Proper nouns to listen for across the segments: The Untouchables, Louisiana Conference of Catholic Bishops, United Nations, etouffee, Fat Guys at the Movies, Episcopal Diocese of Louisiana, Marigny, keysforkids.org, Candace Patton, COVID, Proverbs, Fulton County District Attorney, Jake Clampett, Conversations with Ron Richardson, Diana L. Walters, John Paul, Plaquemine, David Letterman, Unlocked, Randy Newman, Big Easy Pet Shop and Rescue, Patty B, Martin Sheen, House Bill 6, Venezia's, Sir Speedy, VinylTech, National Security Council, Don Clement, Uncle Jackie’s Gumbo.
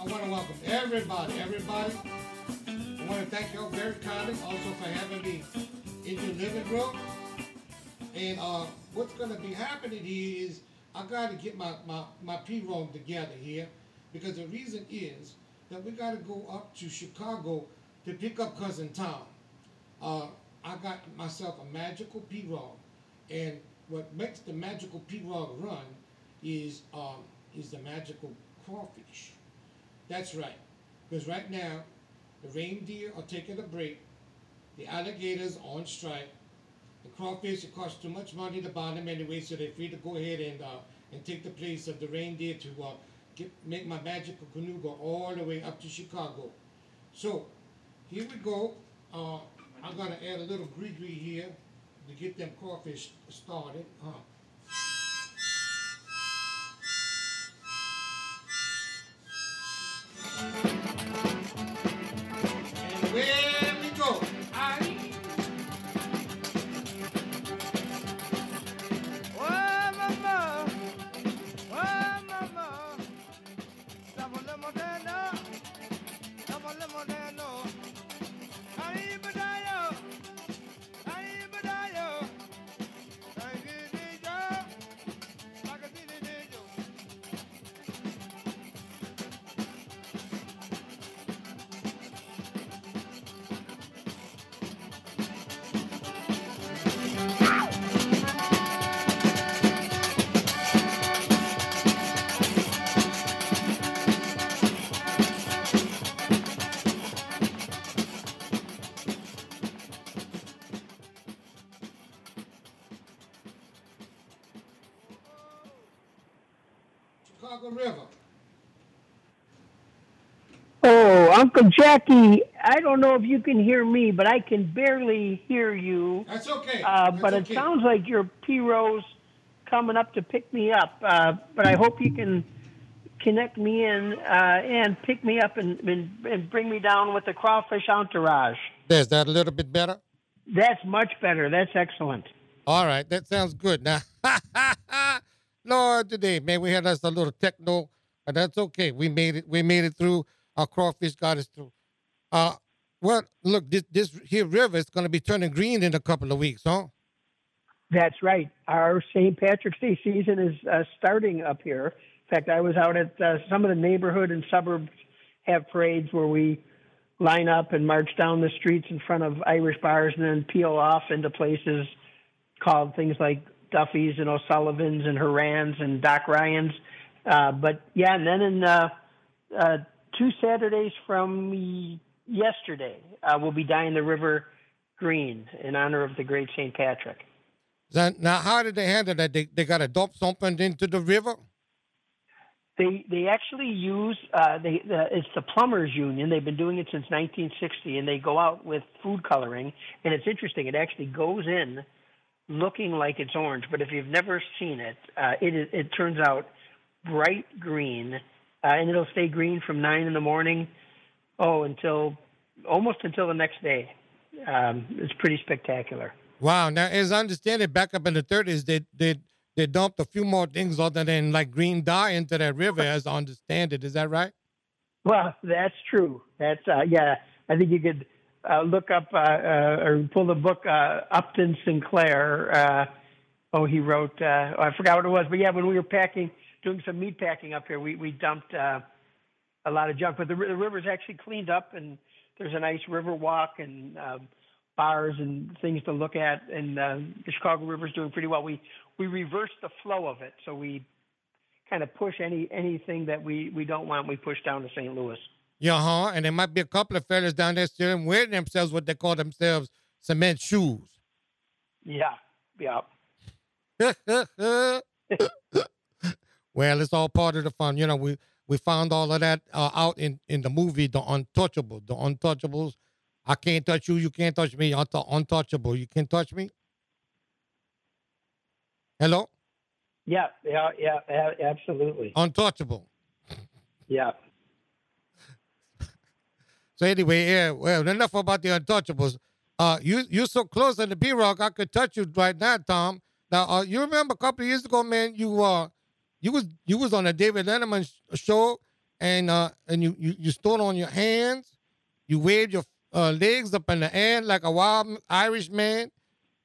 I want to welcome everybody. I want to thank y'all very kindly also for having me in your living room. And what's going to be happening here is I got to get my P-roll together here, because the reason is that we got to go up to Chicago to pick up Cousin Tom. I got myself a magical P-roll, and what makes the magical P-roll run is the magical crawfish. That's right, because right now the reindeer are taking a break, the alligators are on strike, the crawfish, it costs too much money to buy them anyway, so they're free to go ahead and take the place of the reindeer to make my magical canoe go all the way up to Chicago. So here we go. I'm going to add a little gree-gree here to get them crawfish started. And there we go. Uncle Jackie, I don't know if you can hear me, but I can barely hear you. That's okay. It sounds like your P-Ro's coming up to pick me up. But I hope you can connect me in and pick me up and bring me down with the crawfish entourage. Is that a little bit better? That's much better. That's excellent. All right. That sounds good. Now, Lord, today, man, we had us a little techno, but that's okay. We made it. We made it through. Our crawfish got us through. Well, look, this here river is going to be turning green in a couple of weeks, huh? That's right. Our St. Patrick's Day season is starting up here. In fact, I was out at some of the neighborhood and suburbs have parades where we line up and march down the streets in front of Irish bars and then peel off into places called things like Duffy's and O'Sullivan's and Horan's and Doc Ryan's. But, yeah, and then in... two Saturdays from yesterday, we'll be dyeing the river green in honor of the great St. Patrick. Now, how did they handle that? They got to dump something into the river? They actually use, it's the Plumbers Union. They've been doing it since 1960, and they go out with food coloring. And it's interesting. It actually goes in looking like it's orange. But if you've never seen it, it turns out bright green. And it'll stay green from 9 in the morning, until the next day. It's pretty spectacular. Wow. Now, as I understand it, back up in the 30s, they dumped a few more things other than like green dye into that river, as I understand it. Is that right? Well, that's true. That's, yeah. I think you could look up or pull the book, Upton Sinclair. He wrote, I forgot what it was, but yeah, when we were doing some meat packing up here, we dumped a lot of junk. But the river's actually cleaned up, and there's a nice river walk and bars and things to look at. And the Chicago River's doing pretty well. We reverse the flow of it, so we kind of push anything that we don't want. We push down to St. Louis. Yeah, huh? And there might be a couple of fellas down there still wearing themselves what they call themselves cement shoes. Yeah. Well, it's all part of the fun. You know, we found all of that out in the movie, The Untouchables. I can't touch you. You can't touch me. I'm untouchable. You can't touch me. Hello? Yeah, absolutely. Untouchable. Yeah. So anyway, yeah, well, enough about The Untouchables. You're so close to the B-Rock, I could touch you right now, Tom. Now, you remember a couple of years ago, man, you was on a David Letterman show, and you stood on your hands. You waved your legs up in the air like a wild Irish man,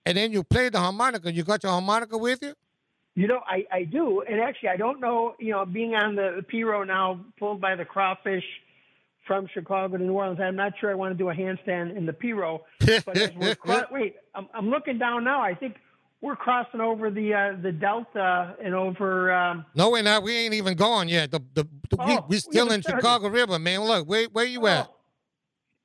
and then you played the harmonica. You got your harmonica with you? You know, I do. And actually, I don't know, you know, being on the P-Row now, pulled by the crawfish from Chicago to New Orleans, I'm not sure I want to do a handstand in the P-Row. But as we're wait, I'm looking down now. I think we're crossing over the Delta and over... No, we're not. We ain't even gone yet. We're still in Chicago River, man. Look, where you at?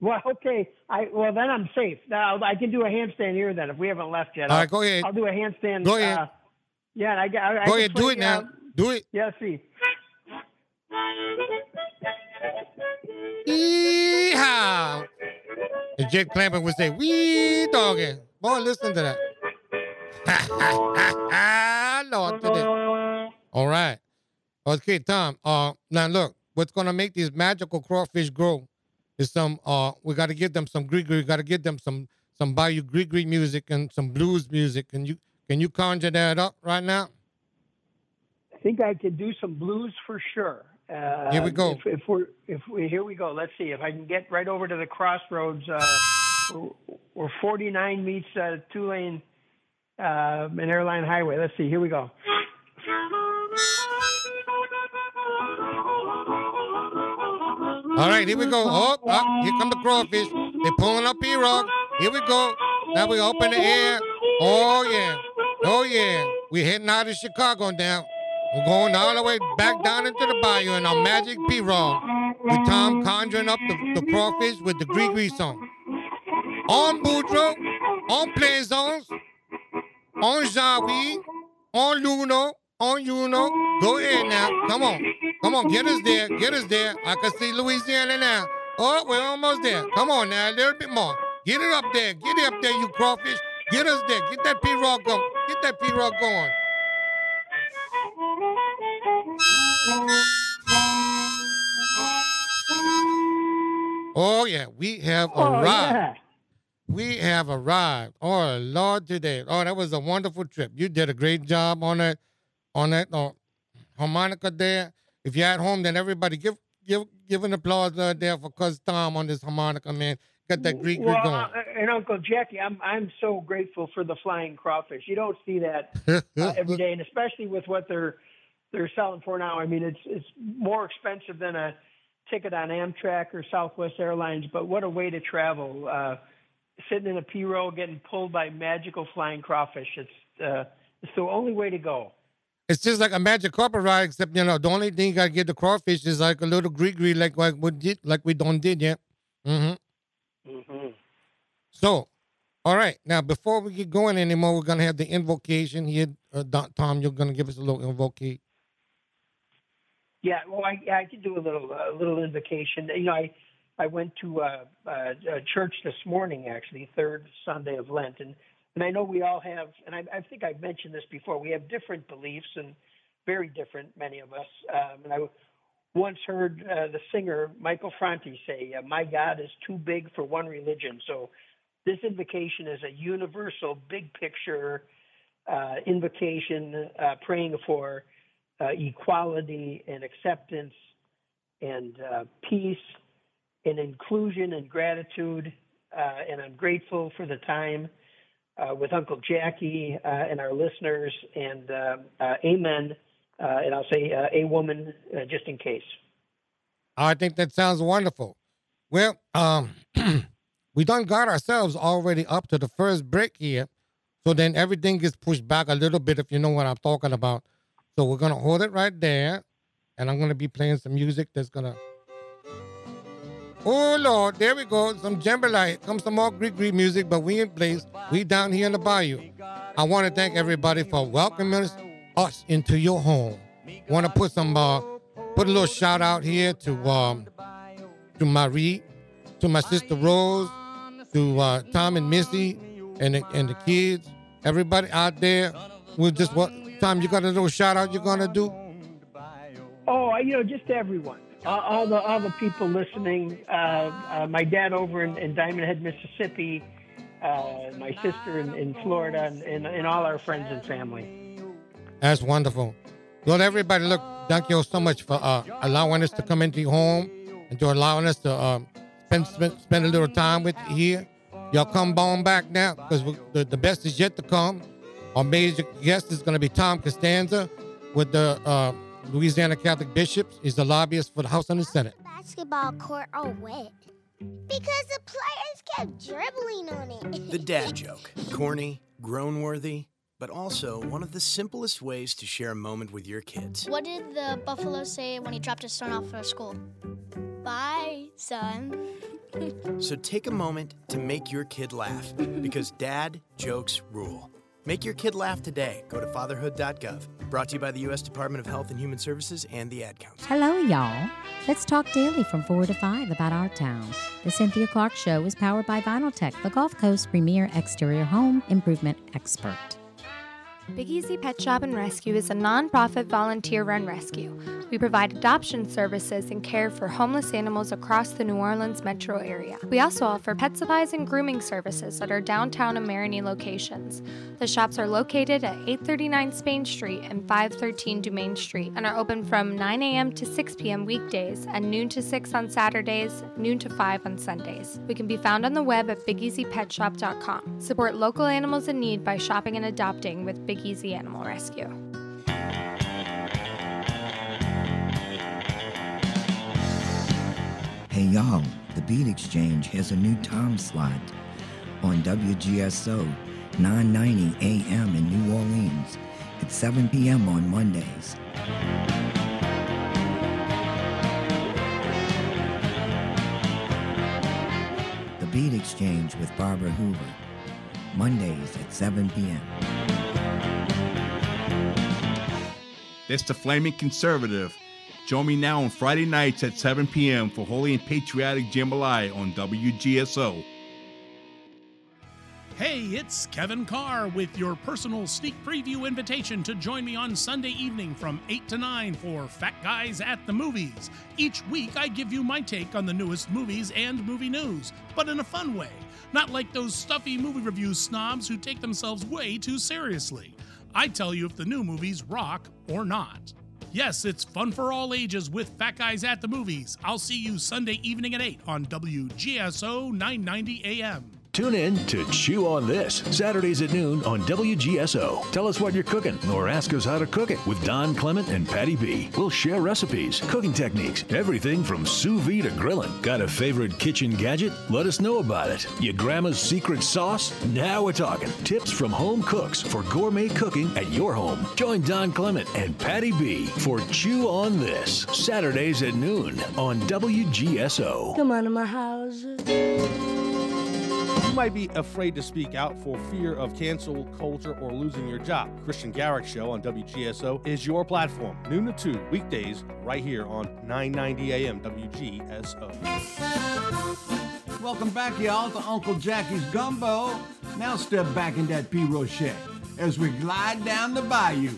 Well, okay. Well, then I'm safe. Now I can do a handstand here then if we haven't left yet. All right, go ahead. I'll do a handstand. Go ahead. Yeah, and I go ahead, do it now. Do it. Yeah, see. Yeehaw! And Jake Clampett would say, "Wee doggy." Boy, listen to that. Lord, today. All right. Okay, Tom. Now look, what's gonna make these magical crawfish grow is some. We gotta get them some gris-gris. We gotta get them some bayou gris-gris music and some blues music, and you. Can you conjure that up right now? I think I can do some blues for sure. Here we go. Here we go. Let's see if I can get right over to the crossroads where 49 meets Tulane and Airline Highway. Let's see. Here we go. All right. Here we go. Oh, here come the crawfish. They're pulling up E-Rock. Here we go. Now we open the air. Oh, yeah. Oh, yeah. We're heading out of Chicago now. We're going all the way back down into the bayou in our magic P-Roll with Tom conjuring up the crawfish with the Gris-Gris song. On Boudreaux, on Plaisance, on Jawi, on Luno, on Uno. Go ahead now. Come on. Come on. Get us there. Get us there. I can see Louisiana now. Oh, we're almost there. Come on now. A little bit more. Get it up there. Get it up there, you crawfish. Get us there. Get that P-Roll going. Get that P-Roll going. Oh, yeah. We have arrived. Yeah. We have arrived. Oh, Lord, today. Oh, that was a wonderful trip. You did a great job on that, harmonica there. If you're at home, then everybody give an applause there for Cousin Tom on this harmonica, man. Got that Greek going. And Uncle Jackie, I'm so grateful for the flying crawfish. You don't see that every day, and especially with what they're selling for now. I mean, it's more expensive than a ticket on Amtrak or Southwest Airlines. But what a way to travel! Sitting in a P-Row, getting pulled by magical flying crawfish. It's the only way to go. It's just like a magic carpet ride, except the only thing you gotta get the crawfish is like a little Greek like we don't did yet. Mm-hmm. Mm-hmm. So, all right. Now, before we get going anymore, we're going to have the invocation here. Tom, you're going to give us a little invocation. Yeah, well, I could do a little invocation. You know, I went to a church this morning, actually, third Sunday of Lent. And I know we all have, and I think I've mentioned this before, we have different beliefs and very different, many of us. And I once heard the singer Michael Franti say, "My God is too big for one religion." So this invocation is a universal, big picture invocation, praying for equality and acceptance and peace and inclusion and gratitude. And I'm grateful for the time with Uncle Jackie and our listeners. And amen. And I'll say a woman just in case. I think that sounds wonderful. Well, we done got ourselves already up to the first break here. So then everything gets pushed back a little bit, if you know what I'm talking about. So we're going to hold it right there. And I'm going to be playing some music that's going to... Oh, Lord, there we go. Some jambalaya. Comes some more Greek music, but we in place. We down here in the bayou. I want to thank everybody for welcoming us. Into your home. Want to put some put a little shout out here to Marie, to my sister Rose, to Tom and Missy, and the kids, everybody out there. We'll just what Tom? You got a little shout out you're gonna do? Oh, just everyone, all the people listening. My dad over in Diamond Head, Mississippi, my sister in Florida, and all our friends and family. That's wonderful. Well, everybody, look, Thank you so much for allowing us to come into your home and to allowing us to spend a little time with you here. Y'all come on back now, because the best is yet to come. Our major guest is going to be Tom Costanza with the Louisiana Catholic Bishops. He's the lobbyist for the House and the Senate. Basketball court all wet because the players kept dribbling on it. The dad joke. Corny, grown-worthy, but also one of the simplest ways to share a moment with your kids. What did the buffalo say when he dropped his son off for school? Bye, son. So take a moment to make your kid laugh, because dad jokes rule. Make your kid laugh today. Go to fatherhood.gov. Brought to you by the U.S. Department of Health and Human Services and the Ad Council. Hello, y'all. Let's talk daily from 4 to 5 about our town. The Cynthia Clark Show is powered by VinylTech, the Gulf Coast premier exterior home improvement expert. Big Easy Pet Shop and Rescue is a nonprofit volunteer-run rescue. We provide adoption services and care for homeless animals across the New Orleans metro area. We also offer pet supplies and grooming services at our downtown and Marigny locations. The shops are located at 839 Spain Street and 513 Dumaine Street and are open from 9 a.m. to 6 p.m. weekdays and noon to 6 on Saturdays, noon to 5 on Sundays. We can be found on the web at BigEasyPetShop.com. Support local animals in need by shopping and adopting with Big Easy Animal Rescue. Hey y'all, The Beat Exchange has a new time slot on WGSO 990 AM in New Orleans. It's 7 p.m. on Mondays. The Beat Exchange with Barbara Hoover, Mondays at 7 p.m. It's the Flaming Conservative. Join me now on Friday nights at 7 p.m. for Holy and Patriotic Jambalaya on WGSO. Hey, it's Kevin Carr with your personal sneak preview invitation to join me on Sunday evening from 8 to 9 for Fat Guys at the Movies. Each week, I give you my take on the newest movies and movie news, but in a fun way. Not like those stuffy movie review snobs who take themselves way too seriously. I tell you if the new movies rock or not. Yes, it's fun for all ages with Fat Guys at the Movies. I'll see you Sunday evening at 8 on WGSO 990 AM. Tune in to Chew on This, Saturdays at noon on WGSO. Tell us what you're cooking or ask us how to cook it with Don Clement and Patty B. We'll share recipes, cooking techniques, everything from sous vide to grilling. Got a favorite kitchen gadget? Let us know about it. Your grandma's secret sauce? Now we're talking. Tips from home cooks for gourmet cooking at your home. Join Don Clement and Patty B for Chew on This, Saturdays at noon on WGSO. Come on to my house. You might be afraid to speak out for fear of cancel culture or losing your job. Christian Garrick's show on WGSO is your platform. Noon to 2, weekdays, right here on 990 AM WGSO. Welcome back, y'all, to Uncle Jackie's Gumbo. Now step back in that P. Rochette as we glide down the bayou.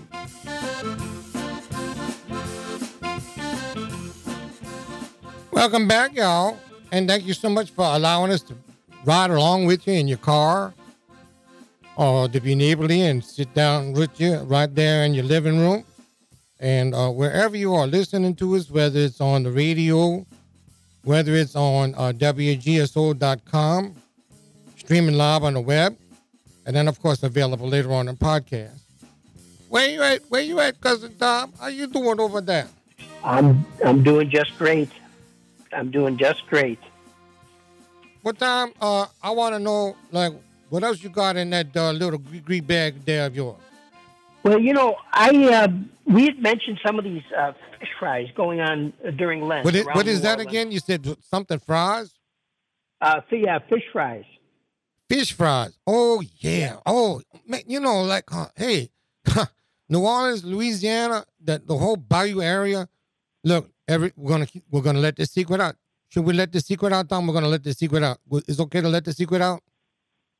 Welcome back, y'all, and thank you so much for allowing us to ride along with you in your car or to be neighborly and sit down with you right there in your living room. And wherever you are listening to us, whether it's on the radio, whether it's on WGSO.com, streaming live on the web, and then, of course, available later on in podcast. Where you at? Where you at, Cousin Tom? How you doing over there? I'm doing just great. I'm doing just great. What time? I want to know, like, what else you got in that little green bag there of yours? Well, you know, we had mentioned some of these fish fries going on during Lent. What is that again? You said something fries? Yeah, fish fries. Fish fries. Oh, yeah. Oh, man, you know, like, hey, New Orleans, Louisiana, the whole bayou area. Look, we're gonna let this secret out. Should we let the secret out, Tom? We're going to let the secret out. Is it okay to let the secret out?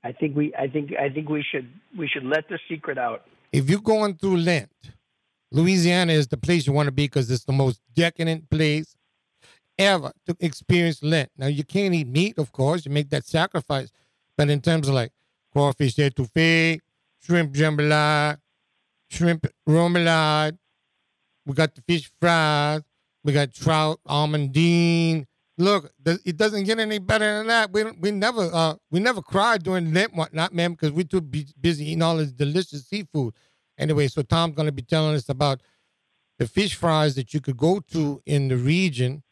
I think we should let the secret out. If you're going through Lent, Louisiana is the place you want to be because it's the most decadent place ever to experience Lent. Now, you can't eat meat, of course. You make that sacrifice. But in terms of like crawfish etouffee, shrimp jambalaya, shrimp remoulade, We got the fish fries. We got trout, almondine. Look, it doesn't get any better than that. We never cried during Lent, whatnot, man, because we're too busy eating all this delicious seafood. Anyway, so Tom's going to be telling us about the fish fries that you could go to in the region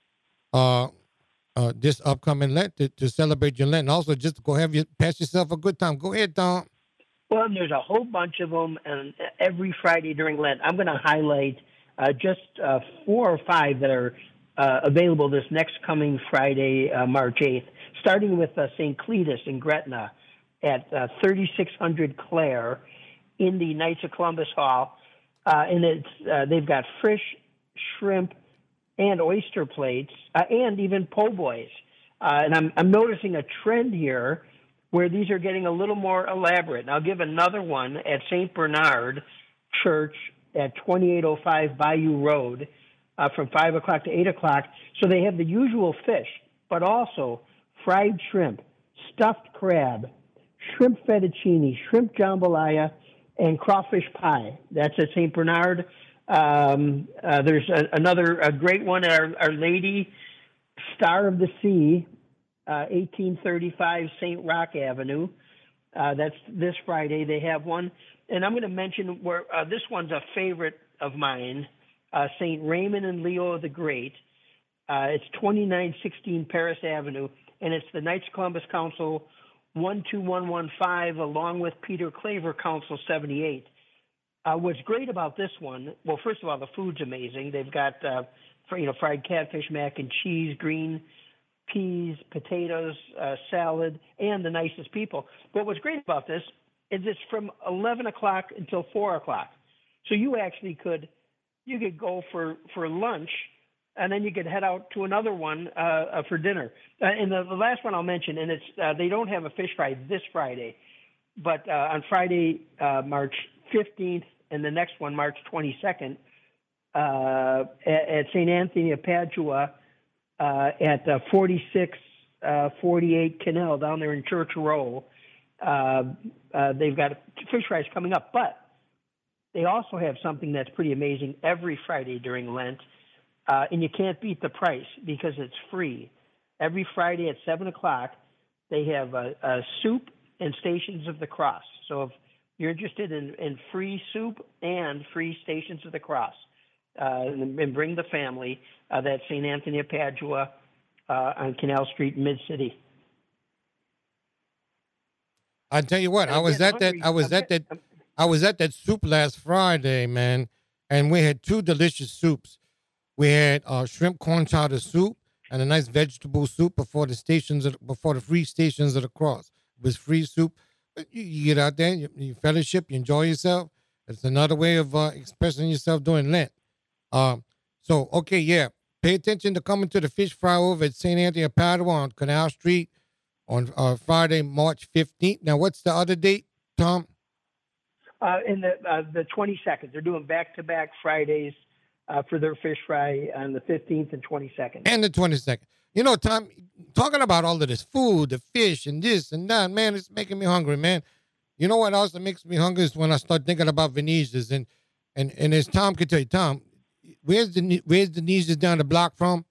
this upcoming Lent to celebrate your Lent. And also, just to go pass yourself a good time. Go ahead, Tom. Well, there's a whole bunch of them, and every Friday during Lent, I'm going to highlight just 4 or 5 that are available this next coming Friday, March 8th, starting with St. Cletus in Gretna at 3600 Clare in the Knights of Columbus Hall. And they've got fish, shrimp, and oyster plates, and even po' boys. And I'm noticing a trend here where these are getting a little more elaborate. And I'll give another one at St. Bernard Church at 2805 Bayou Road from 5 o'clock to 8 o'clock. So they have the usual fish, but also fried shrimp, stuffed crab, shrimp fettuccine, shrimp jambalaya, and crawfish pie. That's at St. Bernard. There's another great one at Our Lady Star of the Sea, 1835 St. Rock Avenue. That's this Friday. They have one. And I'm going to mention where this one's a favorite of mine, St. Raymond and Leo the Great. It's 2916 Paris Avenue, and it's the Knights Columbus Council 12115 along with Peter Claver Council 78. What's great about this one, well, first of all, the food's amazing. They've got fried catfish, mac and cheese, green peas, potatoes, salad, and the nicest people. But what's great about this is it's from 11 o'clock until 4 o'clock. So you actually could go for lunch, and then you could head out to another one for dinner. And the last one I'll mention, and it's they don't have a fish fry this Friday, but on Friday, March 15th, and the next one, March 22nd, at St. Anthony of Padua at 4648 Canal down there in Church Row, they've got fish fries coming up. But they also have something that's pretty amazing every Friday during Lent. And you can't beat the price because it's free. Every Friday at 7 o'clock, they have a soup and Stations of the Cross. So if you're interested in free soup and free Stations of the Cross, and bring the family, that's St. Anthony of Padua on Canal Street, Mid-City. I tell you what, I was at that soup last Friday, man, and we had 2 delicious soups. We had shrimp corn chowder soup and a nice vegetable soup before the free Stations of the Cross. It was free soup. You get out there, you fellowship, you enjoy yourself. It's another way of expressing yourself during Lent. Pay attention to coming to the fish fry over at St. Anthony of Padua on Canal Street on Friday, March 15th. Now, what's the other date, Tom? In the 22nd. They're doing back-to-back Fridays. For their fish fry on the 15th and 22nd. And the 22nd. You know, Tom, talking about all of this food, the fish and this and that, man, it's making me hungry, man. You know what else that makes me hungry is when I start thinking about Venezia's. And as Tom can tell you, Tom, where's the Venezia's down the block from?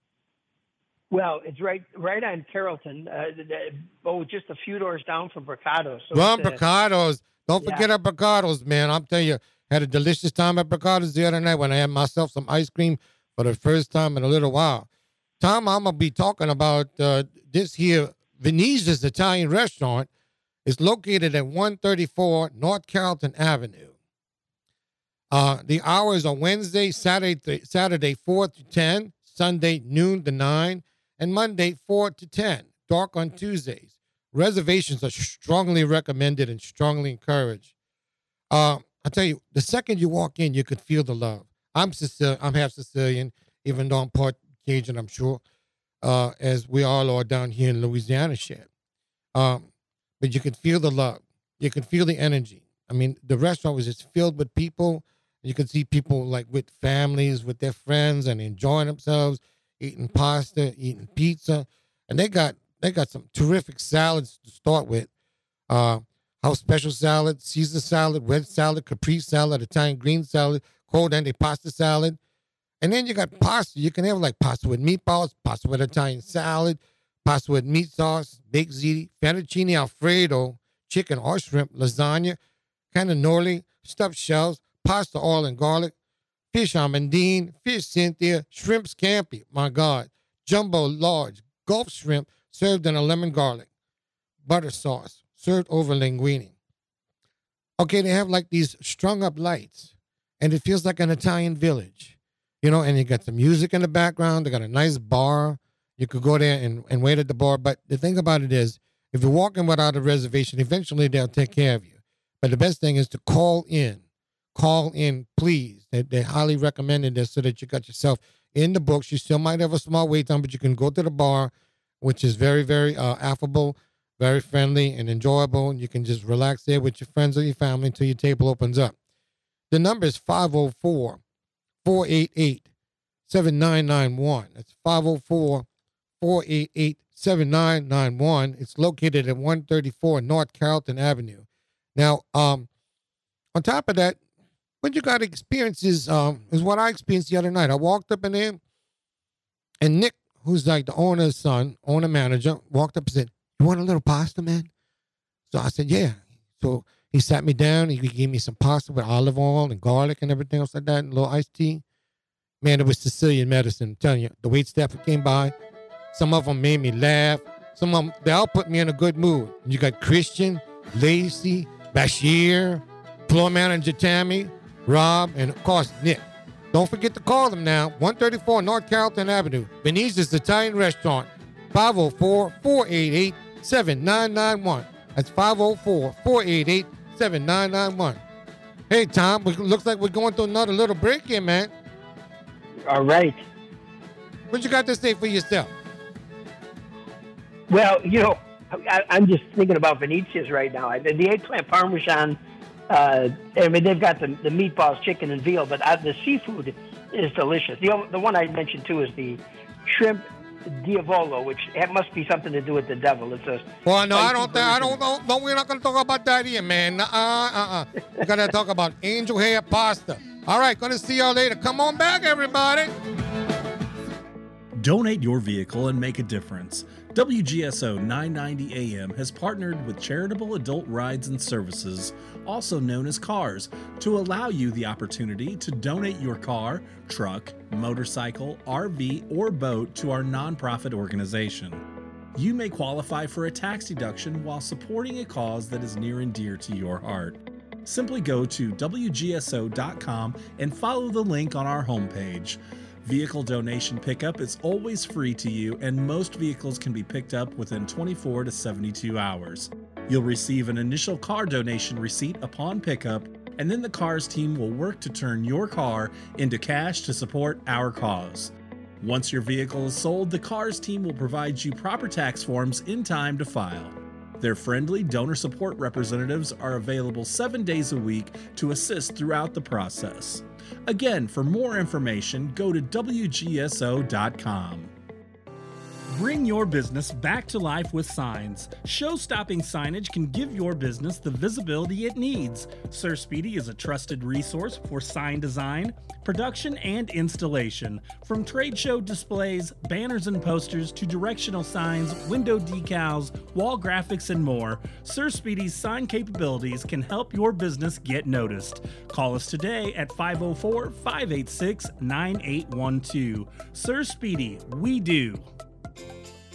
Well, it's right on Carrollton, just a few doors down from Bracado's. Bracado's. Don't forget about Bracado's, man. I'm telling you. Had a delicious time at Bracado's the other night when I had myself some ice cream for the first time in a little while. Tom, I'm going to be talking about this here. Venezia's Italian restaurant is located at 134 North Carrollton Avenue. The hours are Wednesday, Saturday 4 to 10, Sunday noon to 9, and Monday 4 to 10, dark on Tuesdays. Reservations are strongly recommended and strongly encouraged. I tell you, the second you walk in, you could feel the love. I'm half Sicilian, even though I'm part Cajun, I'm sure, as we all are down here in Louisiana, shit. But you could feel the love. You could feel the energy. I mean, the restaurant was just filled with people. You could see people like with families, with their friends, and enjoying themselves, eating pasta, eating pizza, and they got some terrific salads to start with. House special salad, Caesar salad, red salad, Capri salad, Italian green salad, cold antipasto salad, And then you got pasta. You can have like pasta with meatballs, pasta with Italian salad, pasta with meat sauce, baked ziti, fettuccine alfredo, chicken or shrimp, lasagna, cannelloni, stuffed shells, pasta oil and garlic, fish amandine, fish Cynthia, shrimp scampi, my God, jumbo large, Gulf shrimp served in a lemon garlic, butter sauce served over linguine. Okay, they have like these strung up lights, and it feels like an Italian village. You know, and you got the music in the background. They got a nice bar. You could go there and wait at the bar. But the thing about it is, if you're walking without a reservation, eventually they'll take care of you. But the best thing is to call in. Call in, please. They highly recommended this so that you got yourself in the books. You still might have a small wait time, but you can go to the bar, which is very, very affable, very friendly and enjoyable. And you can just relax there with your friends or your family until your table opens up. The number is 504. 488-7991. That's 504-488-7991. It's located at 134 North Carrollton Avenue. Now, on top of that, what you got experiences is what I experienced the other night. I walked up in there, and Nick, who's like the owner's son, owner-manager, walked up and said, "You want a little pasta, man?" So I said, "Yeah." So he sat me down. He gave me some pasta with olive oil and garlic and everything else like that, and a little iced tea. Man, it was Sicilian medicine. I'm telling you, the waitstaff that came by, some of them made me laugh. Some of them, they all put me in a good mood. You got Christian, Lacey, Bashir, floor manager Tammy, Rob, and of course, Nick. Don't forget to call them now. 134 North Carrollton Avenue, Venezia's Italian Restaurant, 504-488-7991. That's 504-488-7991. 7991. Hey, Tom, looks like we're going through another little break here, man. All right. What you got to say for yourself? Well, you know, I'm just thinking about Venezia's right now. The eggplant parmesan, I mean, they've got the meatballs, chicken, and veal, but the seafood is delicious. The one I mentioned, too, is the shrimp diavolo, which must be something to do with the devil. It's a I don't know. We're not going to talk about that here, man. We're going to talk about angel hair pasta. All right, going to see y'all later. Come on back, everybody. Donate your vehicle and make a difference. WGSO 990 AM has partnered with Charitable Adult Rides and Services, also known as CARS, to allow you the opportunity to donate your car, truck, motorcycle, RV, or boat to our nonprofit organization. You may qualify for a tax deduction while supporting a cause that is near and dear to your heart. Simply go to WGSO.com and follow the link on our homepage. Vehicle donation pickup is always free to you, and most vehicles can be picked up within 24 to 72 hours. You'll receive an initial car donation receipt upon pickup, and then the CARS team will work to turn your car into cash to support our cause. Once your vehicle is sold, the CARS team will provide you proper tax forms in time to file. Their friendly donor support representatives are available 7 days a week to assist throughout the process. Again, for more information, go to WGSO.com. Bring your business back to life with signs. Show-stopping signage can give your business the visibility it needs. Sir Speedy is a trusted resource for sign design, production, and installation. From trade show displays, banners and posters, to directional signs, window decals, wall graphics, and more, Sir Speedy's sign capabilities can help your business get noticed. Call us today at 504-586-9812. Sir Speedy, we do.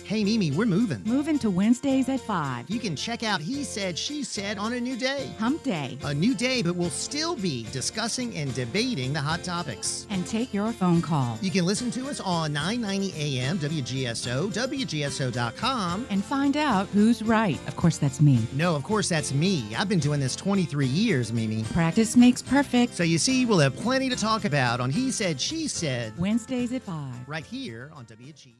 Hey, Mimi, we're moving. Moving to Wednesdays at 5. You can check out He Said, She Said on a new day. Hump day. A new day, but we'll still be discussing and debating the hot topics. And take your phone call. You can listen to us on 990 AM, WGSO, WGSO.com. And find out who's right. Of course, that's me. No, of course, that's me. I've been doing this 23 years, Mimi. Practice makes perfect. So you see, we'll have plenty to talk about on He Said, She Said. Wednesdays at 5. Right here on WGSO.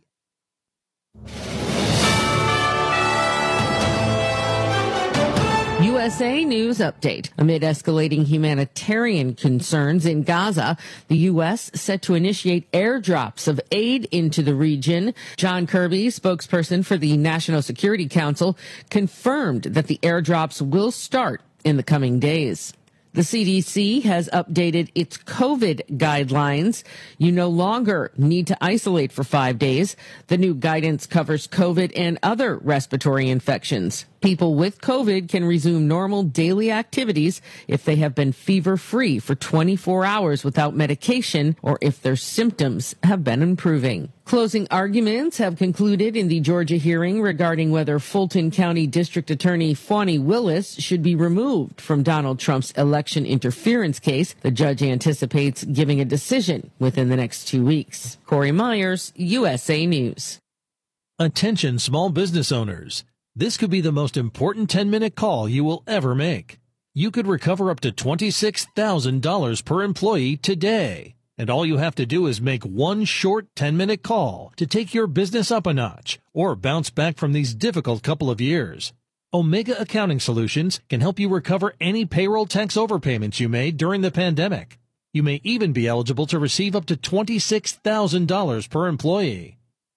USA News Update. Amid escalating humanitarian concerns in Gaza, the U.S. set to initiate airdrops of aid into the region. John Kirby, spokesperson for the National Security Council, confirmed that the airdrops will start in the coming days. The CDC has updated its COVID guidelines. You no longer need to isolate for 5 days. The new guidance covers COVID and other respiratory infections. People with COVID can resume normal daily activities if they have been fever-free for 24 hours without medication or if their symptoms have been improving. Closing arguments have concluded in the Georgia hearing regarding whether Fulton County District Attorney Fawnie Willis should be removed from Donald Trump's election interference case. The judge anticipates giving a decision within the next 2 weeks. Corey Myers, USA News. Attention, small business owners. This could be the most important 10-minute call you will ever make. You could recover up to $26,000 per employee today. And all you have to do is make one short 10-minute call to take your business up a notch or bounce back from these difficult couple of years. Omega Accounting Solutions can help you recover any payroll tax overpayments you made during the pandemic. You may even be eligible to receive up to $26,000 per employee.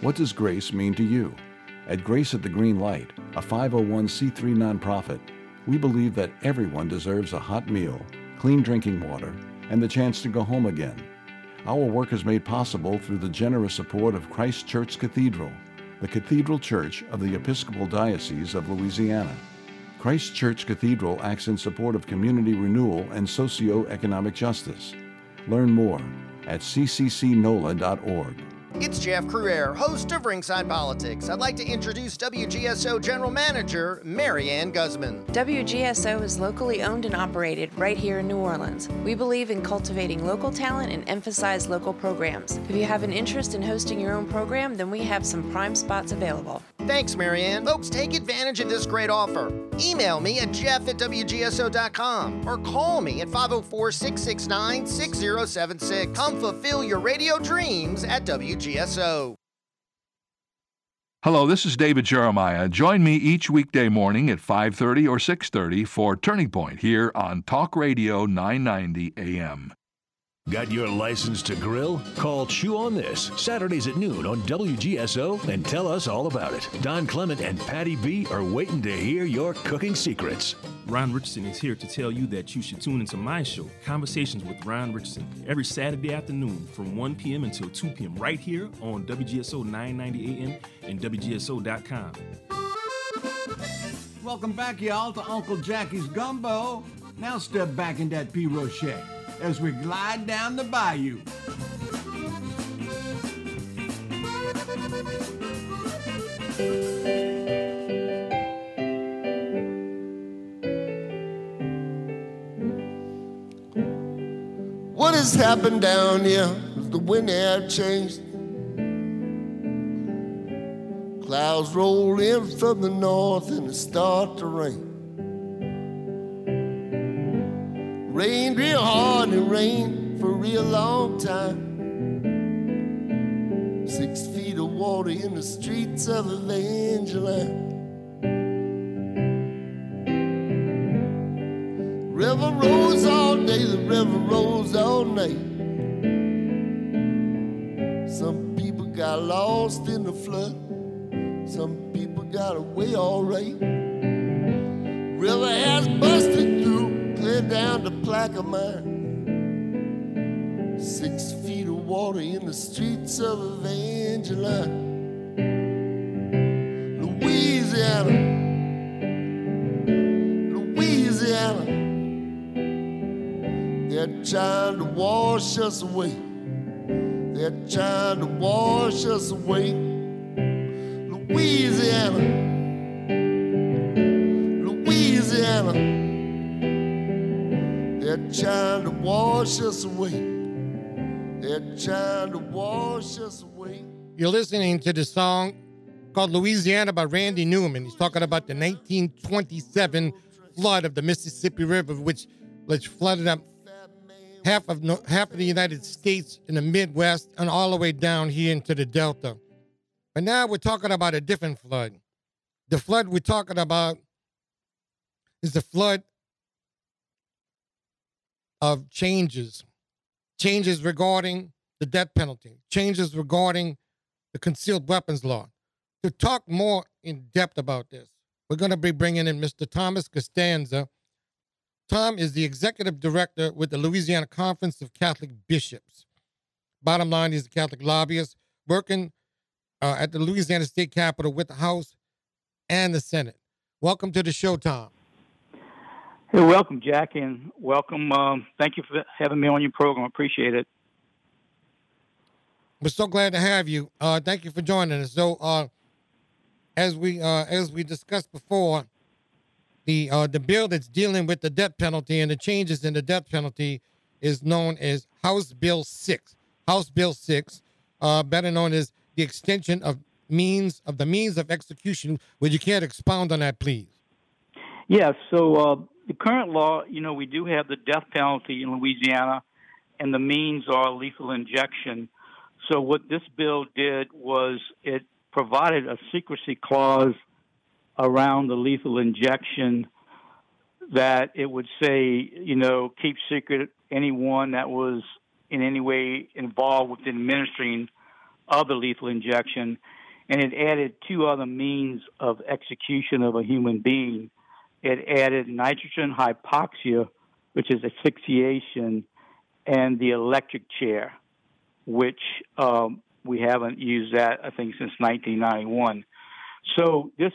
What does grace mean to you? At Grace at the Green Light, a 501c3 nonprofit, we believe that everyone deserves a hot meal, clean drinking water, and the chance to go home again. Our work is made possible through the generous support of Christ Church Cathedral, the Cathedral Church of the Episcopal Diocese of Louisiana. Christ Church Cathedral acts in support of community renewal and socio-economic justice. Learn more at cccnola.org. It's Jeff Cruer, host of Ringside Politics. I'd like to introduce WGSO General Manager Mary Ann Guzman. WGSO is locally owned and operated right here in New Orleans. We believe in cultivating local talent and emphasize local programs. If you have an interest in hosting your own program, then we have some prime spots available. Thanks, Mary Ann. Folks, take advantage of this great offer. Email me at jeff@wgso.com or call me at 504-669-6076. Come fulfill your radio dreams at WGSO. Hello, this is David Jeremiah. Join me each weekday morning at 5:30 or 6:30 for Turning Point here on Talk Radio 990 AM. Got your license to grill? Call Chew on This, Saturdays at noon on WGSO, and tell us all about it. Don Clement and Patty B are waiting to hear your cooking secrets. Ron Richardson is here to tell you that you should tune into my show, Conversations with Ron Richardson, every Saturday afternoon from 1 p.m. until 2 p.m. right here on WGSO 990 AM and WGSO.com. Welcome back, y'all, to Uncle Jackie's Gumbo. Now step back in that P. Rocher as we glide down the bayou. What has happened down here? The wind air changed. Clouds roll in from the north and it starts to rain. Rained real hard and rained for a real long time. 6 feet of water in the streets of Evangeline. River rolls all day, the river rolls all night. Some people got lost in the flood. Some people got away all right. River has busted through down to Plaquemine. 6 feet of water in the streets of Evangeline. Louisiana, Louisiana, trying to wash us away. They're trying to wash us away. Louisiana, Louisiana, they're trying to wash us away. They're trying to wash us away. You're listening to the song called Louisiana by Randy Newman. He's talking about the 1927 flood of the Mississippi River, which flooded up half of the United States in the Midwest and all the way down here into the Delta. But now we're talking about a different flood. The flood we're talking about is the flood of changes regarding the death penalty, changes regarding the concealed weapons law. To talk more in depth about this, we're going to be bringing in Mr. Thomas Costanza. Tom is the executive director with the Louisiana Conference of Catholic Bishops. Bottom line, he's a Catholic lobbyist working at the Louisiana State Capitol with the House and the Senate. Welcome to the show, Tom. Hey, welcome, Jack, and welcome. Thank you for having me on your program. I appreciate it. We're so glad to have you. Thank you for joining us. So, as we discussed before, the bill that's dealing with the death penalty and the changes in the death penalty is known as House Bill 6. House Bill 6, better known as the extension of the means of execution. Would you care to expound on that, please? Yes. So the current law, we do have the death penalty in Louisiana, and the means are lethal injection. So what this bill did was it provided a secrecy clause around the lethal injection that it would say, keep secret anyone that was in any way involved with administering of the lethal injection. And it added two other means of execution of a human being. It added nitrogen hypoxia, which is asphyxiation, and the electric chair, which we haven't used that, I think, since 1991. So this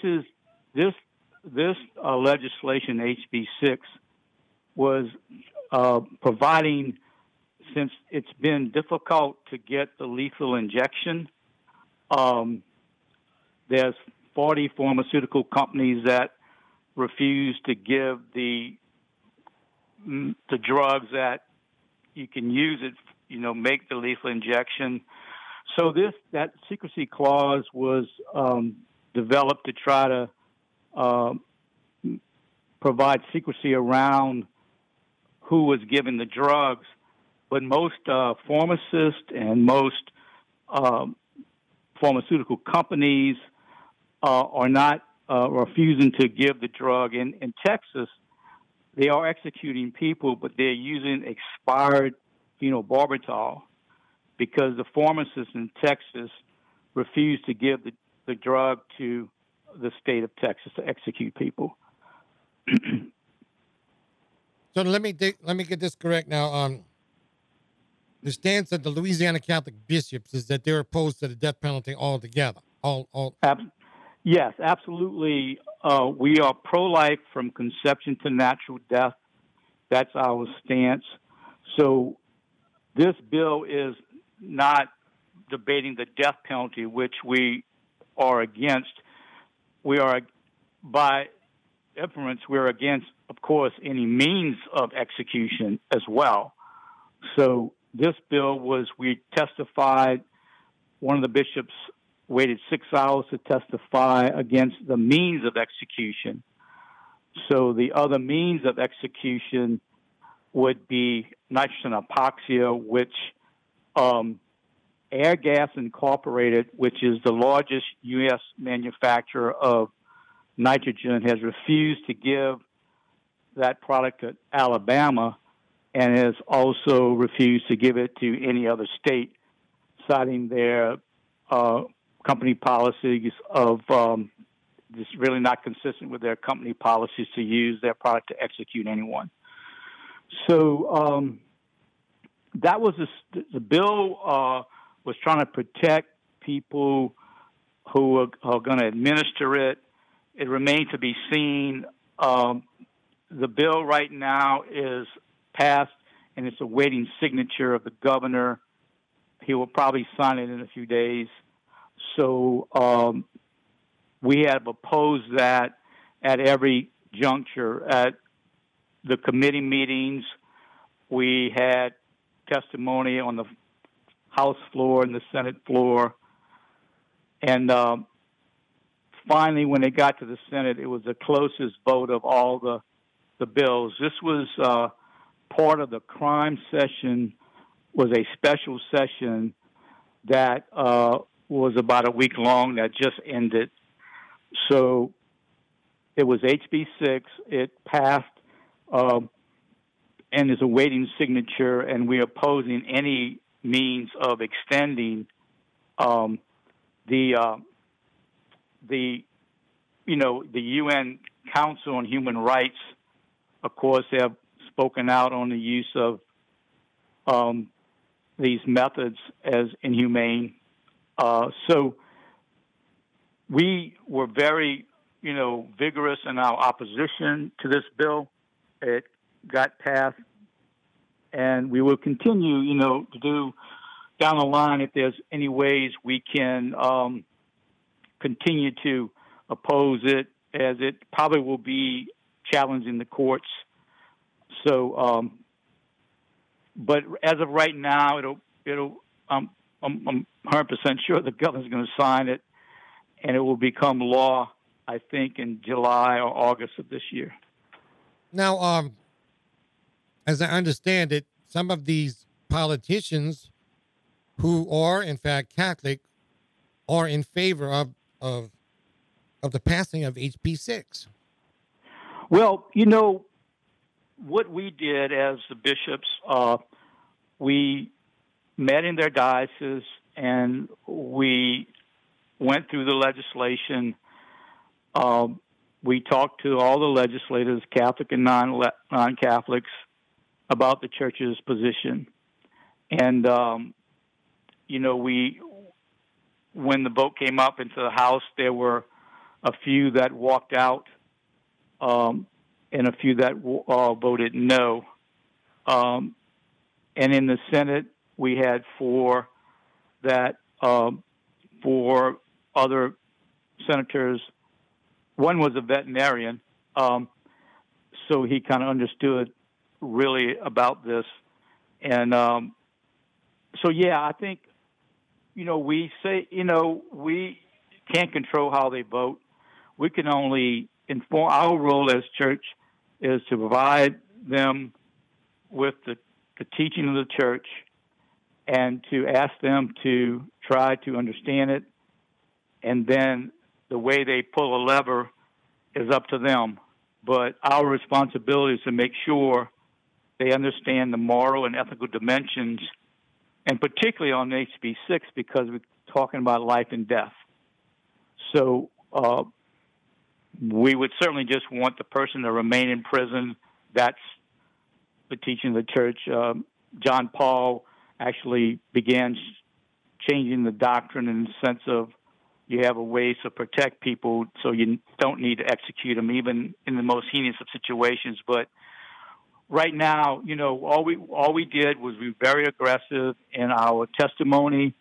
legislation, HB 6, was providing, since it's been difficult to get the lethal injection, there's 40 pharmaceutical companies that refuse to give the drugs that you can use it, make the lethal injection. So that secrecy clause was developed to try to provide secrecy around who was given the drugs. But most pharmacists and most pharmaceutical companies are not refusing to give the drug. In Texas, they are executing people, but they're using expired phenobarbital because the pharmacists in Texas refuse to give the drug to the state of Texas to execute people. So let me get this correct now. The stance of the Louisiana Catholic bishops is that they're opposed to the death penalty altogether. Yes, absolutely. We are pro-life from conception to natural death. That's our stance. So this bill is not debating the death penalty, which we are against. We are, by inference, we're against, of course, any means of execution as well. So this bill we testified, one of the bishops waited 6 hours to testify against the means of execution. So the other means of execution would be nitrogen hypoxia, which Air Gas Incorporated, which is the largest U.S. manufacturer of nitrogen, has refused to give that product to Alabama and has also refused to give it to any other state, citing their company policies of it's really not consistent with their company policies to use their product to execute anyone. So that was the bill was trying to protect people who are going to administer it. It remains to be seen. The bill right now is passed and it's awaiting signature of the governor. He will probably sign it in a few days. So we have opposed that at every juncture. At the committee meetings, we had testimony on the House floor and the Senate floor. And finally, when it got to the Senate, it was the closest vote of all the bills. This was part of the crime session, was a special session that was about a week long that just ended. So it was HB 6. It passed and is awaiting signature, and we're opposing any means of extending the UN Council on Human Rights. Of course, they have spoken out on the use of these methods as inhumane. So we were very, vigorous in our opposition to this bill. It got passed, and we will continue, to do down the line if there's any ways we can continue to oppose it, as it probably will be challenging the courts. So, but as of right now, I'm 100% sure the governor's going to sign it, and it will become law, I think, in July or August of this year. Now, as I understand it, some of these politicians who are, in fact, Catholic are in favor of the passing of HB 6. Well, what we did as the bishops, we met in their diocese and we went through the legislation. We talked to all the legislators, Catholic and non-Catholics, about the church's position. And, when the vote came up into the House, there were a few that walked out and a few that voted no. And in the Senate, we had four other senators. One was a veterinarian, so he kind of understood really about this. And I think, we say, we can't control how they vote. We can only inform. Our role as church is to provide them with the teaching of the church and to ask them to try to understand it. And then the way they pull a lever is up to them. But our responsibility is to make sure they understand the moral and ethical dimensions, and particularly on HB 6, because we're talking about life and death. So we would certainly just want the person to remain in prison. That's the teaching of the church. John Paul actually began changing the doctrine in the sense of you have a way to protect people so you don't need to execute them, even in the most heinous of situations. But right now, all we did was we were very aggressive in our testimony.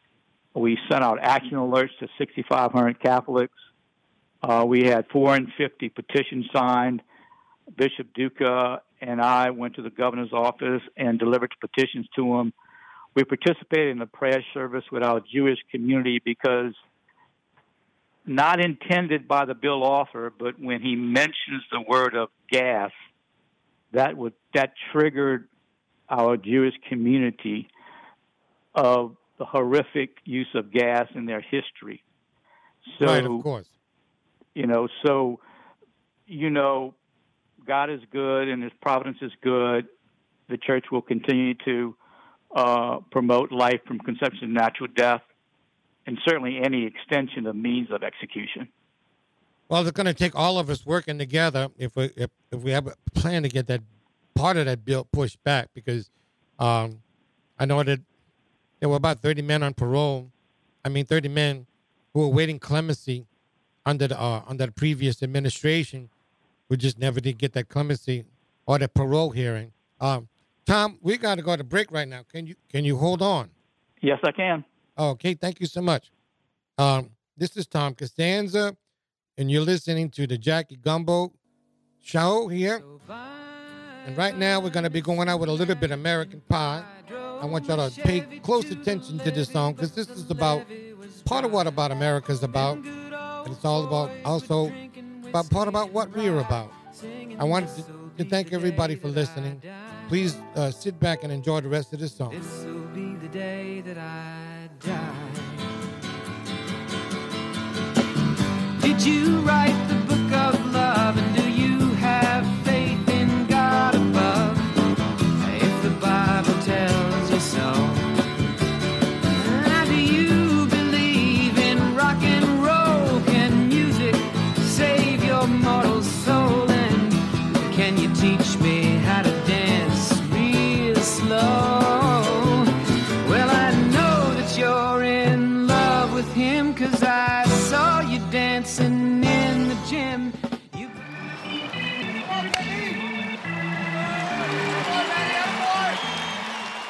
We sent out action alerts to 6,500 Catholics. We had 450 petitions signed. Bishop Duca and I went to the governor's office and delivered the petitions to him. We participated in the prayer service with our Jewish community because, not intended by the bill author, but when he mentions the word of gas, that triggered our Jewish community of the horrific use of gas in their history. So, right, of course. God is good and his providence is good. The church will continue to promote life from conception to natural death, and certainly any extension of means of execution. Well, it's going to take all of us working together if we have a plan to get that part of that bill pushed back, because I know that there were about 30 men on parole. 30 men who were waiting clemency under the previous administration, who just never did get that clemency or that parole hearing. Tom, we got to go to break right now. Can you hold on? Yes, I can. Okay, thank you so much. This is Tom Costanza, and you're listening to the Jackie Gumbo Show here. And right now, we're going to be going out with a little bit of American Pie. I want y'all to pay close attention to this song, because this is about part of what About America is about. And it's all about also about part about what we are about. I wanted to thank everybody for listening. Please sit back and enjoy the rest of this song. This will be the day that I die. Did you write the book of love, and do you have faith in God above? If the Bible tells you so.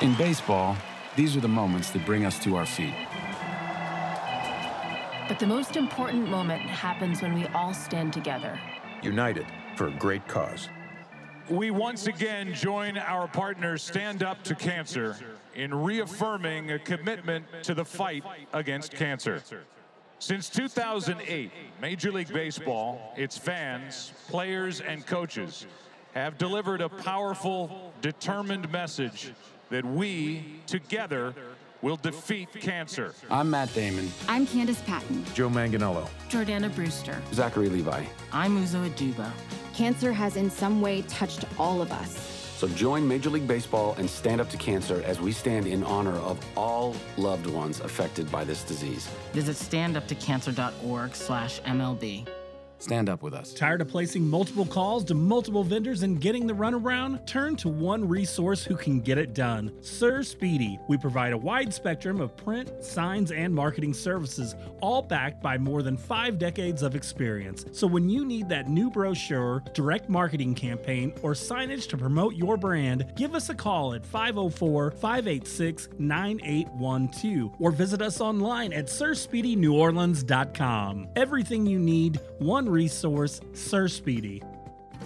In baseball, these are the moments that bring us to our feet. But the most important moment happens when we all stand together. United for a great cause. We once again join our partners Stand Up to Cancer in reaffirming a commitment to the fight against cancer. Since 2008, Major League Baseball, its fans, players, and coaches have delivered a powerful, determined message that we, together, will defeat cancer. I'm Matt Damon. I'm Candace Patton. Joe Manganiello. Jordana Brewster. Zachary Levi. I'm Uzo Aduba. Cancer has in some way touched all of us. So join Major League Baseball and Stand Up to Cancer as we stand in honor of all loved ones affected by this disease. Visit standuptocancer.org/MLB. Stand up with us. Tired of placing multiple calls to multiple vendors and getting the runaround? Turn to one resource who can get it done. Sir Speedy. We provide a wide spectrum of print, signs, and marketing services, all backed by more than 5 decades of experience. So when you need that new brochure, direct marketing campaign, or signage to promote your brand, give us a call at 504-586-9812 or visit us online at SirSpeedyNewOrleans.com. Everything you need, one resource, Sir Speedy.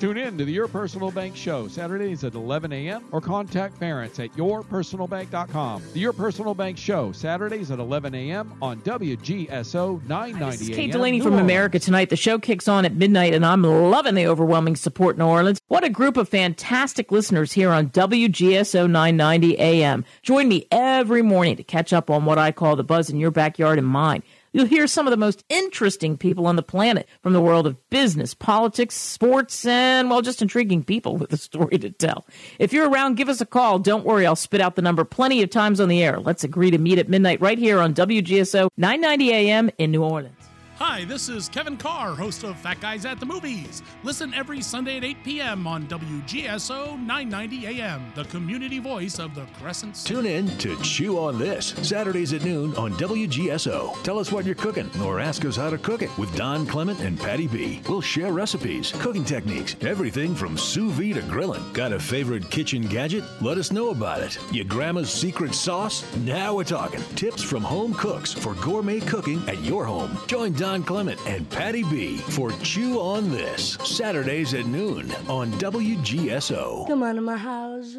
Tune in to the Your Personal Bank Show, Saturdays at 11 a.m. or contact parents at yourpersonalbank.com. The Your Personal Bank Show, Saturdays at 11 a.m. on WGSO 990 AM. This is Kate Delaney from America Tonight. The show kicks on at midnight, and I'm loving the overwhelming support in New Orleans. What a group of fantastic listeners here on WGSO 990 AM. Join me every morning to catch up on what I call the buzz in your backyard and mine. You'll hear some of the most interesting people on the planet from the world of business, politics, sports, and, well, just intriguing people with a story to tell. If you're around, give us a call. Don't worry, I'll spit out the number plenty of times on the air. Let's agree to meet at midnight right here on WGSO 990 AM in New Orleans. Hi, this is Kevin Carr, host of Fat Guys at the Movies. Listen every Sunday at 8 p.m. on WGSO 990 a.m., the community voice of the Crescent City. Tune in to Chew on This, Saturdays at noon on WGSO. Tell us what you're cooking or ask us how to cook it with Don Clement and Patty B. We'll share recipes, cooking techniques, everything from sous vide to grilling. Got a favorite kitchen gadget? Let us know about it. Your grandma's secret sauce? Now we're talking. Tips from home cooks for gourmet cooking at your home. Join Don Clement and Patty B for Chew on This, Saturdays at noon on WGSO. Come out of my house.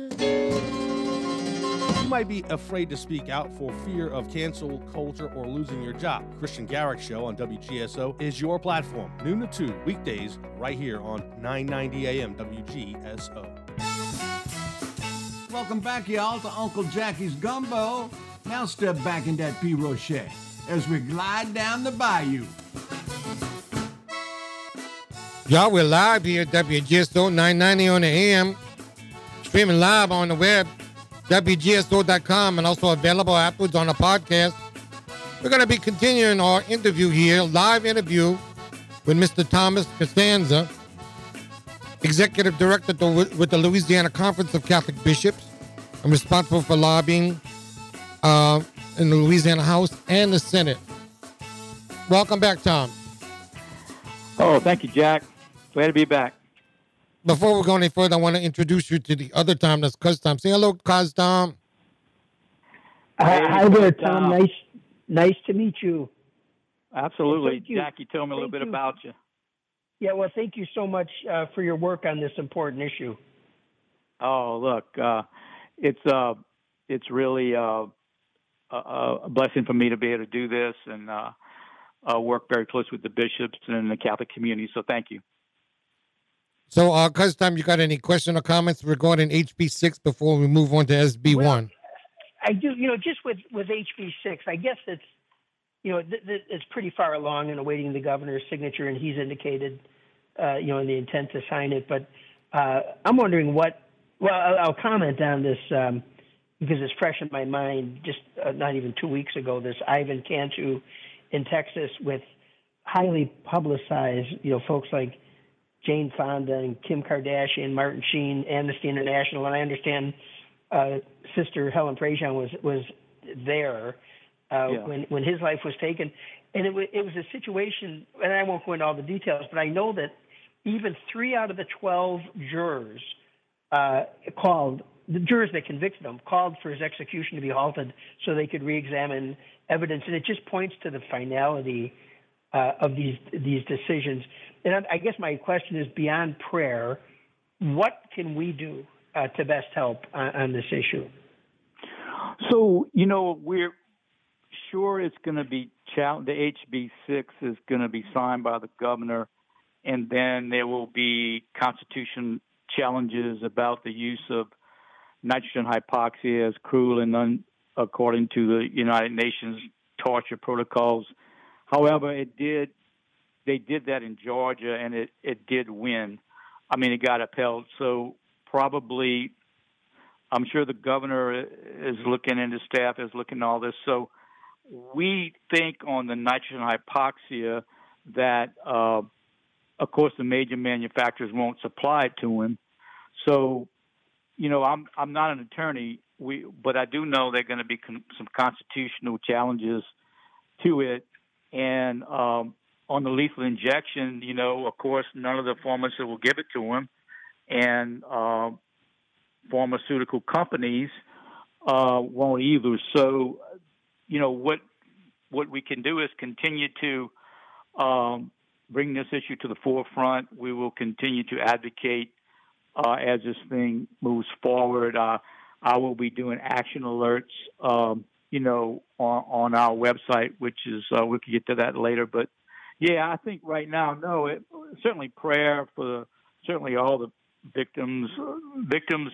You might be afraid to speak out for fear of cancel culture or losing your job. Christian Garrick's show on WGSO is your platform. Noon to 2, weekdays, right here on 990 AM WGSO. Welcome back, y'all, to Uncle Jackie's Gumbo. Now step back in that P. Rocher as we glide down the bayou. Y'all, we're live here at WGSO 990 on the AM. Streaming live on the web, WGSO.com, and also available afterwards on a podcast. We're going to be continuing our interview here, live interview with Mr. Thomas Costanza, Executive Director with the Louisiana Conference of Catholic Bishops. I'm responsible for lobbying in the Louisiana House and the Senate. Welcome back, Tom. Oh, thank you, Jack. Glad to be back. Before we go any further, I want to introduce you to the other Tom. That's Cuz Tom. Say hello, Cuz Tom. Hi there, Tom. Nice to meet you. Absolutely. You. Jackie, tell me a little bit about you. Yeah, well, thank you so much for your work on this important issue. Oh, look, it's really a blessing for me to be able to do this and work very close with the bishops and the Catholic community. So thank you. So, Cuz Tom, you got any question or comments regarding HB6 before we move on to SB1? Well, I do. You know, just with HB6, I guess it's, you know, it's pretty far along and awaiting the governor's signature, and he's indicated, you know, in the intent to sign it. But I'm wondering what. Well, I'll comment on this because it's fresh in my mind. Just not even 2 weeks ago, this Ivan Cantu in Texas with highly publicized, you know, folks like Jane Fonda and Kim Kardashian, Martin Sheen, Amnesty International, and I understand Sister Helen Prejean was there when his life was taken, and it was a situation. And I won't go into all the details, but I know that even 3 out of the 12 jurors. Called the jurors that convicted him called for his execution to be halted so they could re-examine evidence, and it just points to the finality of these decisions. And I guess my question is beyond prayer: what can we do to best help on this issue? So you know we're sure it's going to be the HB6 is going to be signed by the governor, and then there will be constitution. Challenges about the use of nitrogen hypoxia as cruel and according to the United Nations torture protocols. However, they did that in Georgia, and it did win. I mean, it got upheld. So probably, I'm sure the governor is looking and his staff is looking at all this. So we think on the nitrogen hypoxia that, of course, the major manufacturers won't supply it to him. So, you know, I'm not an attorney, but I do know there are going to be some constitutional challenges to it. And on the lethal injection, you know, of course, none of the pharmacists will give it to him. And pharmaceutical companies won't either. So, you know, what we can do is continue to bring this issue to the forefront. We will continue to advocate as this thing moves forward. I will be doing action alerts, you know, on our website, which is we could get to that later. But yeah, I think right now, no, certainly prayer for certainly all the victims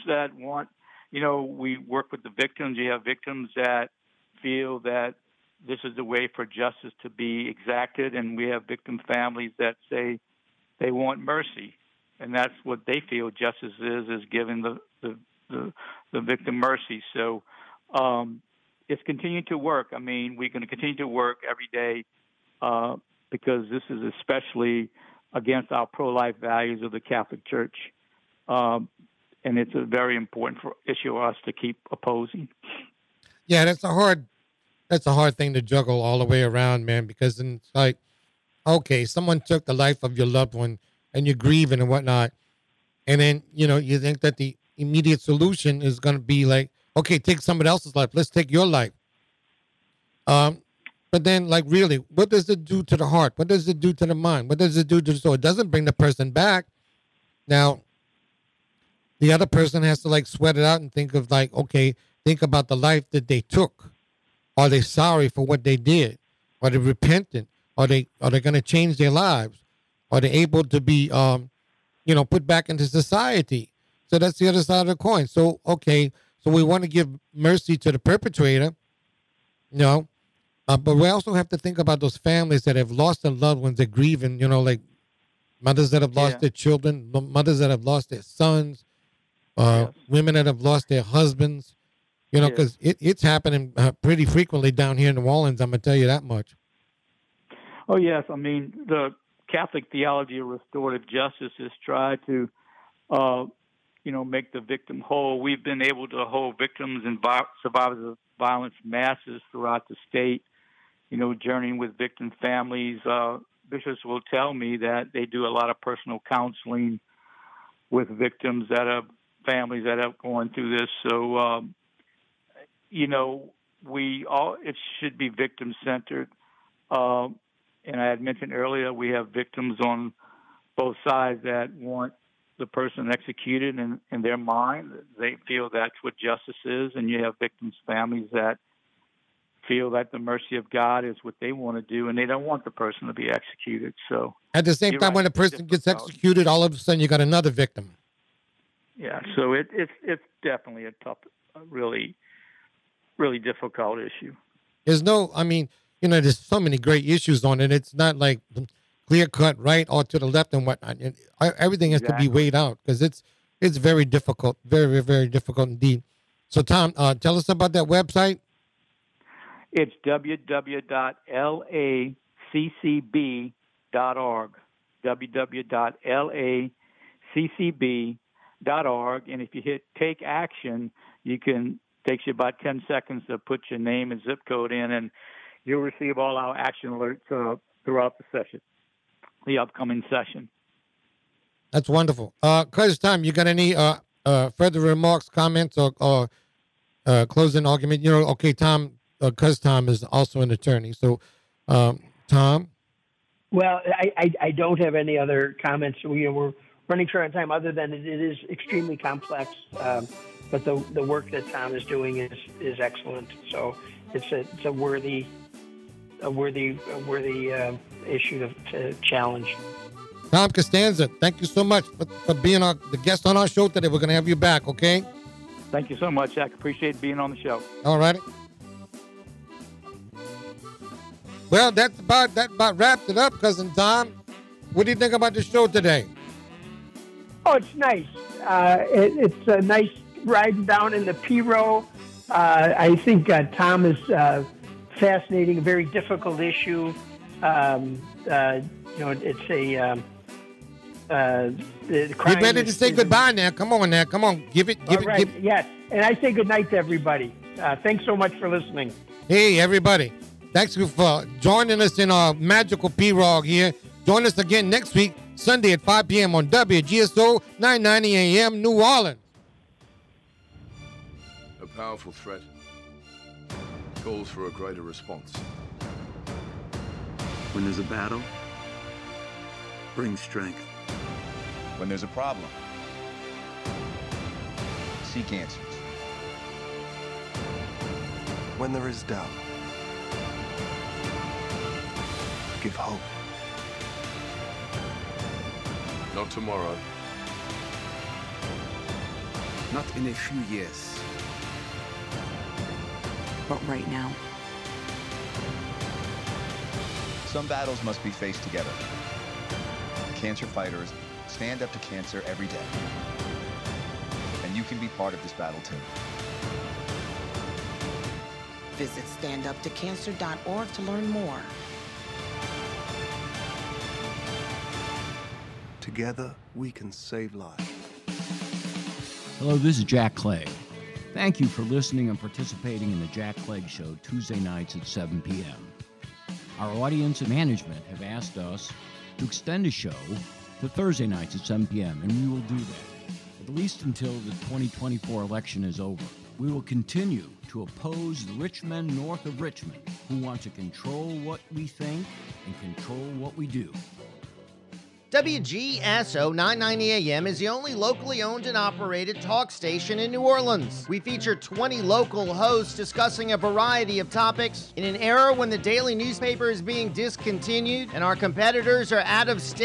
that want. You know, we work with the victims. You have victims that feel that. This is the way for justice to be exacted, and we have victim families that say they want mercy, and that's what they feel justice is giving the victim mercy. So it's continuing to work. I mean, we're going to continue to work every day because this is especially against our pro-life values of the Catholic Church, and it's a very important issue for us to keep opposing. Yeah, that's a hard thing to juggle all the way around, man, because it's like, okay, someone took the life of your loved one and you're grieving and whatnot. And then, you know, you think that the immediate solution is going to be like, okay, take somebody else's life. Let's take your life. But then, like, really, what does it do to the heart? What does it do to the mind? What does it do to the soul? It doesn't bring the person back. Now, the other person has to, like, sweat it out and think of, like, okay, think about the life that they took. Are they sorry for what they did? Are they repentant? Are they going to change their lives? Are they able to be, you know, put back into society? So that's the other side of the coin. So, okay, so we want to give mercy to the perpetrator, you know, but we also have to think about those families that have lost their loved ones, they're grieving, you know, like mothers that have lost their children, mothers that have lost their sons, women that have lost their husbands. You know, because it's happening pretty frequently down here in New Orleans, I'm going to tell you that much. Oh, yes. I mean, the Catholic theology of restorative justice has tried to, you know, make the victim whole. We've been able to hold victims and survivors of violence masses throughout the state, you know, journeying with victim families. Bishops will tell me that they do a lot of personal counseling with victims that have families that have gone through this. So, you know, we all, it should be victim centered. And I had mentioned earlier, we have victims on both sides that want the person executed in their mind. They feel that's what justice is. And you have victims' families that feel that the mercy of God is what they want to do, and they don't want the person to be executed. So at the same time, right, when a person gets executed, all of a sudden you got another victim. Yeah, so it's definitely a tough, really, really difficult issue. There's no, I mean, you know, there's so many great issues on it. It's not like clear cut right or to the left and whatnot. Everything has to be weighed out because it's very difficult, very, very difficult indeed. So Tom, tell us about that website. It's www.laccb.org, www.laccb.org. And if you hit take action, you can, takes you about 10 seconds to put your name and zip code in, and you'll receive all our action alerts throughout the session, the upcoming session. That's wonderful. Coach Tom, you got any further remarks, comments, or closing argument? You know, okay, Tom. Because Tom is also an attorney. So, Tom? Well, I don't have any other comments. We're running short on time other than it is extremely complex. But the work that Tom is doing is excellent. So it's a worthy issue to challenge. Tom Costanza, thank you so much for being the guest on our show today. We're going to have you back, okay? Thank you so much, Jack. Appreciate being on the show. All right. Well, that about wrapped it up, Cousin Tom. What do you think about the show today? Oh, it's nice. It's a nice riding down in the P-Row. I think Tom is fascinating, a very difficult issue. You know, it's a... the crime you better to say goodbye now. Come on now. Come on. Give it. Yes, and I say goodnight to everybody. Thanks so much for listening. Hey, everybody. Thanks for joining us in our magical P-Rog here. Join us again next week, Sunday at 5 p.m. on WGSO 990 AM, New Orleans. A powerful threat calls for a greater response. When there's a battle, bring strength. When there's a problem, seek answers. When there is doubt, give hope. Not tomorrow. Not in a few years. But right now. Some battles must be faced together. Cancer fighters stand up to cancer every day. And you can be part of this battle too. Visit standuptocancer.org to learn more. Together, we can save lives. Hello, this is Jack Clegg. Thank you for listening and participating in the Jack Clegg Show Tuesday nights at 7 p.m. Our audience and management have asked us to extend the show to Thursday nights at 7 p.m., and we will do that, at least until the 2024 election is over. We will continue to oppose the rich men north of Richmond who want to control what we think and control what we do. WGSO 990 AM is the only locally owned and operated talk station in New Orleans. We feature 20 local hosts discussing a variety of topics in an era when the daily newspaper is being discontinued and our competitors are out of state.